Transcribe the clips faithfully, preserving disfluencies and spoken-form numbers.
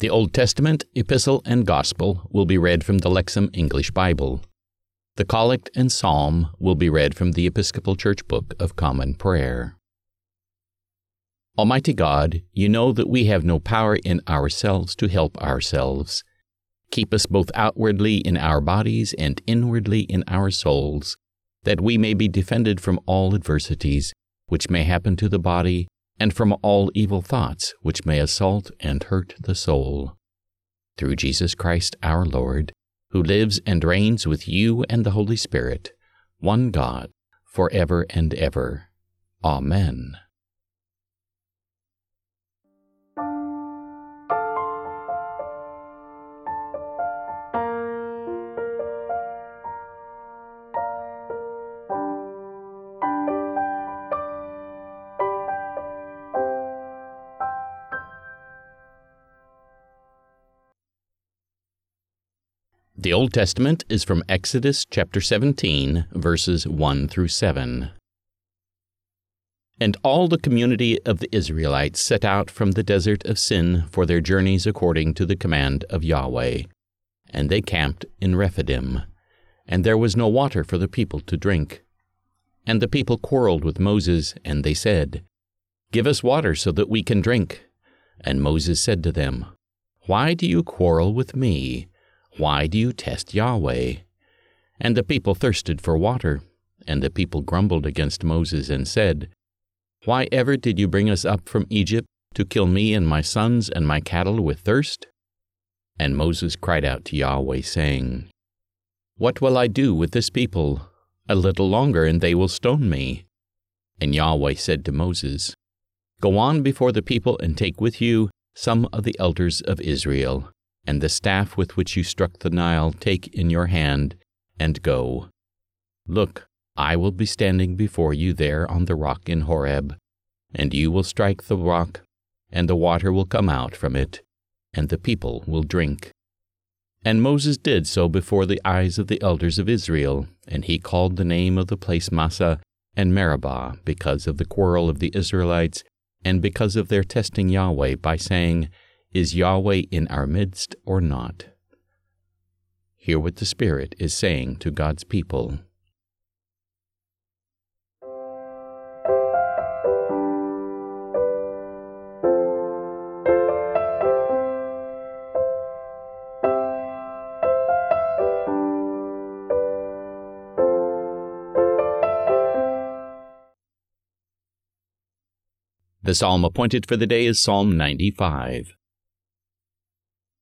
The Old Testament, Epistle, and Gospel will be read from the Lexham English Bible. The Collect and Psalm will be read from the Episcopal Church Book of Common Prayer. Almighty God, you know that we have no power in ourselves to help ourselves. Keep us both outwardly in our bodies and inwardly in our souls, that we may be defended from all adversities which may happen to the body, and from all evil thoughts which may assault and hurt the soul. Through Jesus Christ our Lord, who lives and reigns with you and the Holy Spirit, one God, for ever and ever. Amen. The Old Testament is from Exodus chapter seventeen, verses one through seven. And all the community of the Israelites set out from the desert of Sin for their journeys according to the command of Yahweh. And they camped in Rephidim. And there was no water for the people to drink. And the people quarreled with Moses, and they said, "Give us water so that we can drink." And Moses said to them, "Why do you quarrel with me? Why do you test Yahweh?" And the people thirsted for water, and the people grumbled against Moses and said, "Why ever did you bring us up from Egypt to kill me and my sons and my cattle with thirst?" And Moses cried out to Yahweh, saying, "What will I do with this people? A little longer and they will stone me." And Yahweh said to Moses, "Go on before the people and take with you some of the elders of Israel. And the staff with which you struck the Nile take in your hand, and go. Look, I will be standing before you there on the rock in Horeb, and you will strike the rock, and the water will come out from it, and the people will drink." And Moses did so before the eyes of the elders of Israel, and he called the name of the place Massah and Meribah, because of the quarrel of the Israelites, and because of their testing Yahweh by saying, "Is Yahweh in our midst or not?" Hear what the Spirit is saying to God's people. The psalm appointed for the day is Psalm ninety-five.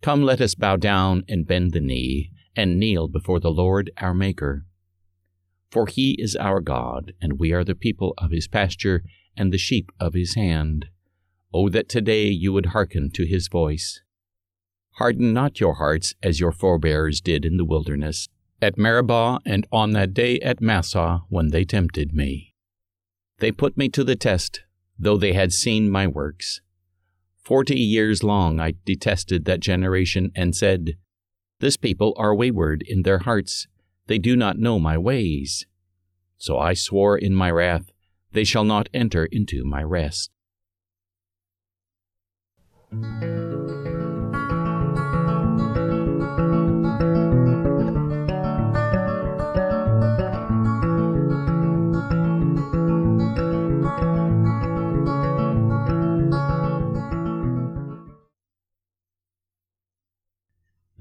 Come, let us bow down and bend the knee, and kneel before the Lord our Maker. For he is our God, and we are the people of his pasture, and the sheep of his hand. O that today you would hearken to his voice. Harden not your hearts as your forebears did in the wilderness, at Meribah and on that day at Massah when they tempted me. They put me to the test, though they had seen my works. Forty years long I detested that generation and said, "This people are wayward in their hearts, they do not know my ways." So I swore in my wrath, "They shall not enter into my rest."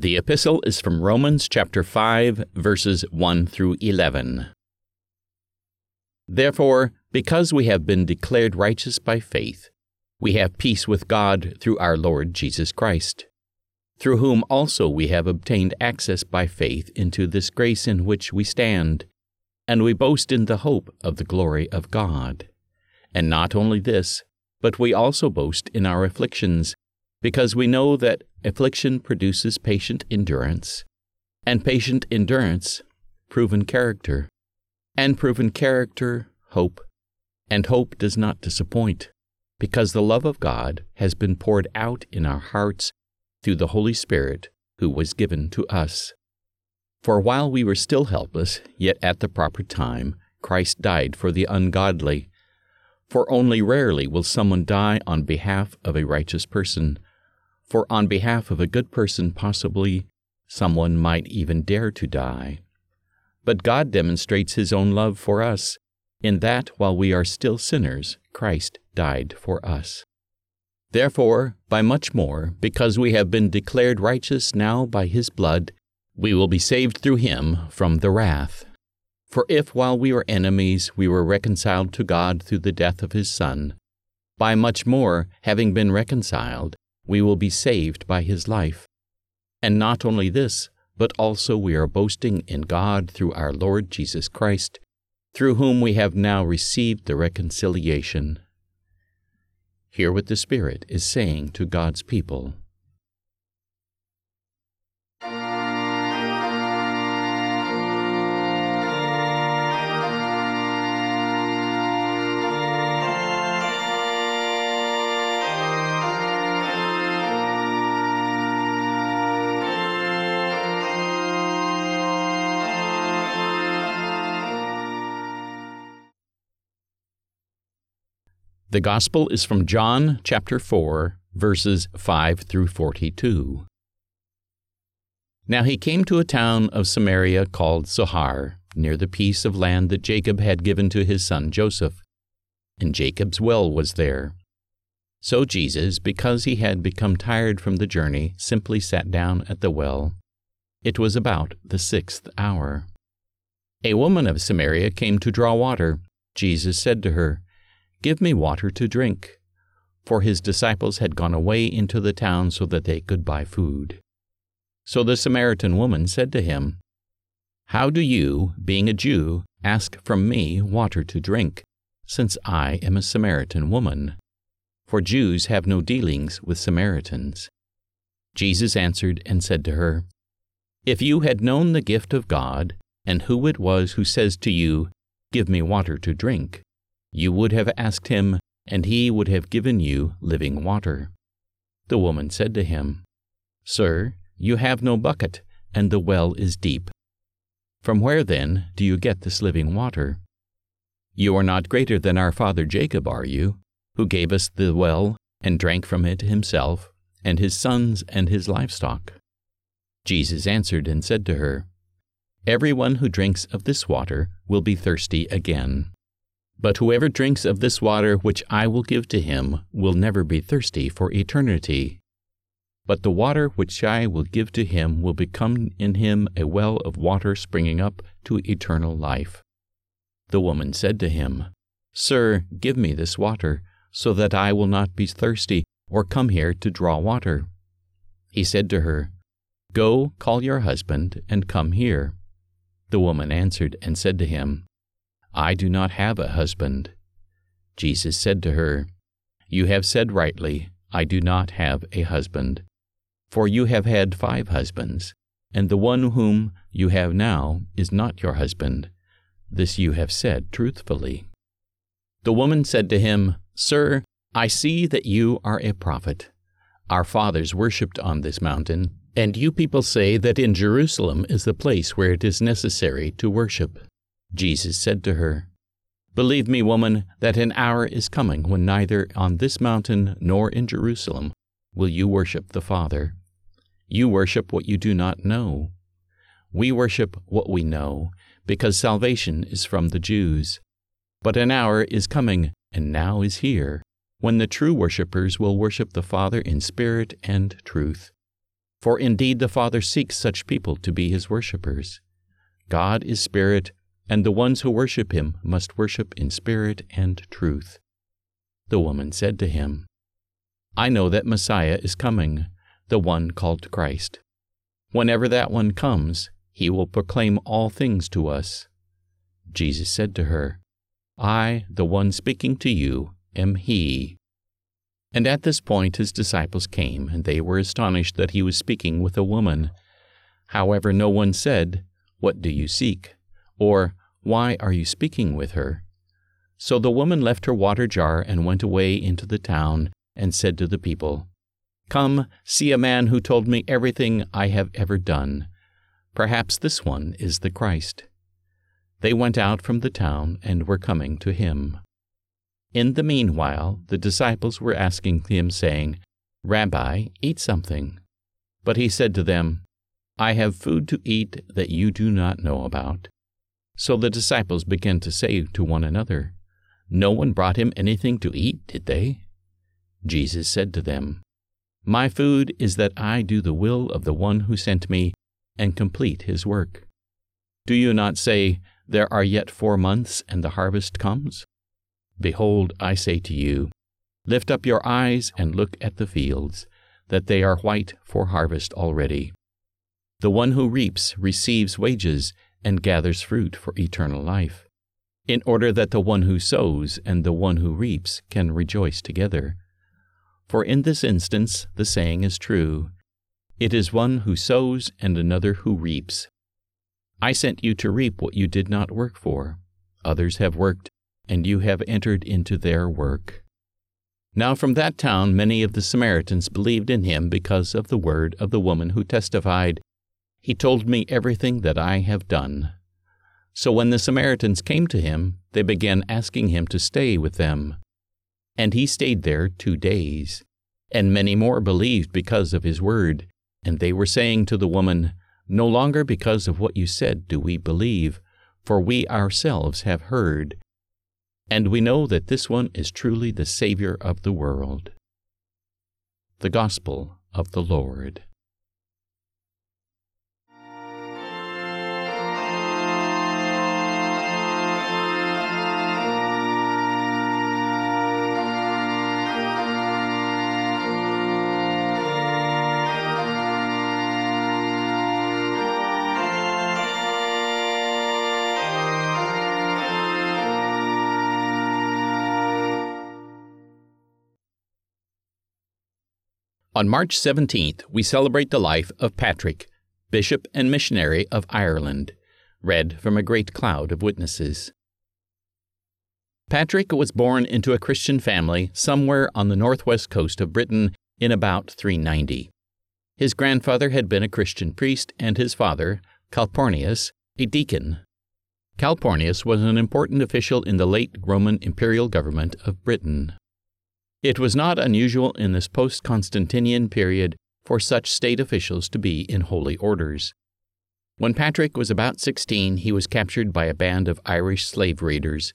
The epistle is from Romans chapter five, verses one through eleven. Therefore, because we have been declared righteous by faith, we have peace with God through our Lord Jesus Christ, through whom also we have obtained access by faith into this grace in which we stand, and we boast in the hope of the glory of God. And not only this, but we also boast in our afflictions, because we know that affliction produces patient endurance, and patient endurance, proven character, and proven character, hope, and hope does not disappoint, because the love of God has been poured out in our hearts through the Holy Spirit who was given to us. For while we were still helpless, yet at the proper time, Christ died for the ungodly. For only rarely will someone die on behalf of a righteous person. For on behalf of a good person, possibly, someone might even dare to die. But God demonstrates his own love for us, in that while we are still sinners, Christ died for us. Therefore, by much more, because we have been declared righteous now by his blood, we will be saved through him from the wrath. For if while we were enemies we were reconciled to God through the death of his Son, by much more, having been reconciled, we will be saved by his life. And not only this, but also we are boasting in God through our Lord Jesus Christ, through whom we have now received the reconciliation. Hear what the Spirit is saying to God's people. The Gospel is from John chapter four, verses five through forty-two. Now he came to a town of Samaria called Sychar, near the piece of land that Jacob had given to his son Joseph, and Jacob's well was there. So Jesus, because he had become tired from the journey, simply sat down at the well. It was about the sixth hour. A woman of Samaria came to draw water. Jesus said to her, "Give me water to drink," for his disciples had gone away into the town so that they could buy food. So the Samaritan woman said to him, "How do you, being a Jew, ask from me water to drink, since I am a Samaritan woman? For Jews have no dealings with Samaritans." Jesus answered and said to her, "If you had known the gift of God, and who it was who says to you, 'Give me water to drink,' you would have asked him, and he would have given you living water." The woman said to him, "Sir, you have no bucket, and the well is deep. From where then do you get this living water? You are not greater than our father Jacob, are you, who gave us the well and drank from it himself, and his sons and his livestock?" Jesus answered and said to her, "Everyone who drinks of this water will be thirsty again. But whoever drinks of this water which I will give to him will never be thirsty for eternity. But the water which I will give to him will become in him a well of water springing up to eternal life." The woman said to him, "Sir, give me this water, so that I will not be thirsty or come here to draw water." He said to her, "Go, call your husband and come here." The woman answered and said to him, "I do not have a husband." Jesus said to her, "You have said rightly, 'I do not have a husband,' for you have had five husbands, and the one whom you have now is not your husband. This you have said truthfully." The woman said to him, "Sir, I see that you are a prophet. Our fathers worshipped on this mountain, and you people say that in Jerusalem is the place where it is necessary to worship." Jesus said to her, "Believe me, woman, that an hour is coming when neither on this mountain nor in Jerusalem will you worship the Father. You worship what you do not know. We worship what we know, because salvation is from the Jews. But an hour is coming, and now is here, when the true worshippers will worship the Father in spirit and truth. For indeed the Father seeks such people to be his worshippers. God is spirit, and the ones who worship him must worship in spirit and truth." The woman said to him, "I know that Messiah is coming, the one called Christ. Whenever that one comes, he will proclaim all things to us." Jesus said to her, "I, the one speaking to you, am he. And at this point his disciples came, and they were astonished that he was speaking with a woman. However, no one said, "What do you seek?" or "Why are you speaking with her?" So the woman left her water jar and went away into the town and said to the people, "Come, see a man who told me everything I have ever done. Perhaps this one is the Christ." They went out from the town and were coming to him. In the meanwhile, the disciples were asking him, saying, "Rabbi, eat something." But he said to them, "I have food to eat that you do not know about." So the disciples began to say to one another, "No one brought him anything to eat, did they?" Jesus said to them, "My food is that I do the will of the one who sent me and complete his work. Do you not say, 'There are yet four months and the harvest comes'? Behold, I say to you, lift up your eyes and look at the fields, that they are white for harvest already. The one who reaps receives wages and gathers fruit for eternal life, in order that the one who sows and the one who reaps can rejoice together. For in this instance the saying is true, 'It is one who sows and another who reaps.' I sent you to reap what you did not work for. Others have worked, and you have entered into their work." Now from that town many of the Samaritans believed in him because of the word of the woman who testified, "He told me everything that I have done." So when the Samaritans came to him, they began asking him to stay with them. And he stayed there two days. And many more believed because of his word. And they were saying to the woman, "No longer because of what you said do we believe, for we ourselves have heard. And we know that this one is truly the Savior of the world." The Gospel of the Lord. On March seventeenth, we celebrate the life of Patrick, Bishop and Missionary of Ireland, read from a great cloud of witnesses. Patrick was born into a Christian family somewhere on the northwest coast of Britain in about three ninety. His grandfather had been a Christian priest and his father, Calpurnius, a deacon. Calpurnius was an important official in the late Roman imperial government of Britain. It was not unusual in this post-Constantinian period for such state officials to be in holy orders. When Patrick was about sixteen, he was captured by a band of Irish slave raiders.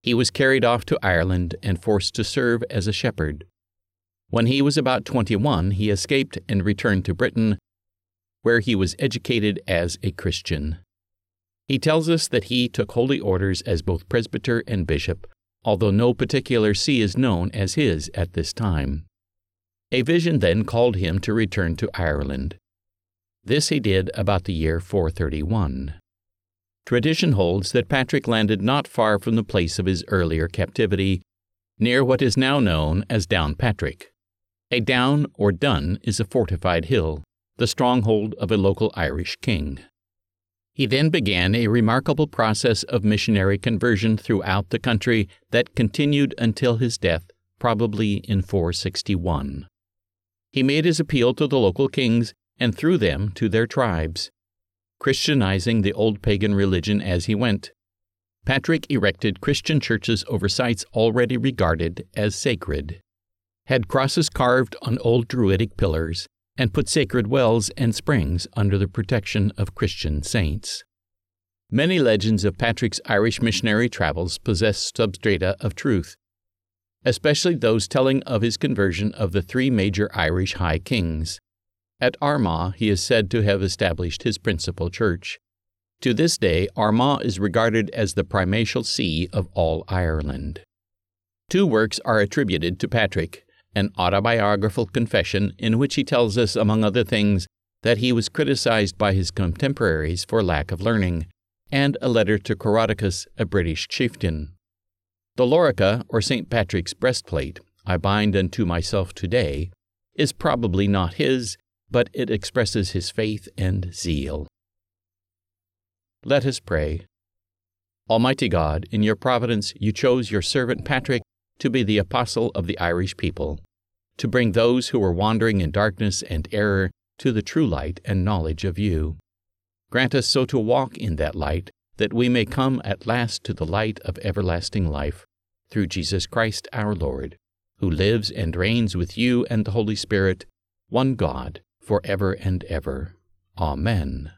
He was carried off to Ireland and forced to serve as a shepherd. When he was about twenty-one, he escaped and returned to Britain, where he was educated as a Christian. He tells us that he took holy orders as both presbyter and bishop, although no particular see is known as his at this time. A vision then called him to return to Ireland. This he did about the year four thirty-one. Tradition holds that Patrick landed not far from the place of his earlier captivity, near what is now known as Downpatrick. A down or dun is a fortified hill, the stronghold of a local Irish king. He then began a remarkable process of missionary conversion throughout the country that continued until his death, probably in four sixty-one. He made his appeal to the local kings and through them to their tribes, Christianizing the old pagan religion as he went. Patrick erected Christian churches over sites already regarded as sacred, had crosses carved on old Druidic pillars, and put sacred wells and springs under the protection of Christian saints. Many legends of Patrick's Irish missionary travels possess substrata of truth, especially those telling of his conversion of the three major Irish high kings. At Armagh, he is said to have established his principal church. To this day, Armagh is regarded as the primatial see of all Ireland. Two works are attributed to Patrick: an autobiographical confession in which he tells us, among other things, that he was criticized by his contemporaries for lack of learning, and a letter to Coroticus, a British chieftain. The Lorica, or Saint Patrick's breastplate, I bind unto myself today, is probably not his, but it expresses his faith and zeal. Let us pray. Almighty God, in your providence you chose your servant Patrick to be the apostle of the Irish people, to bring those who were wandering in darkness and error to the true light and knowledge of you. Grant us so to walk in that light, that we may come at last to the light of everlasting life, through Jesus Christ our Lord, who lives and reigns with you and the Holy Spirit, one God, for ever and ever. Amen.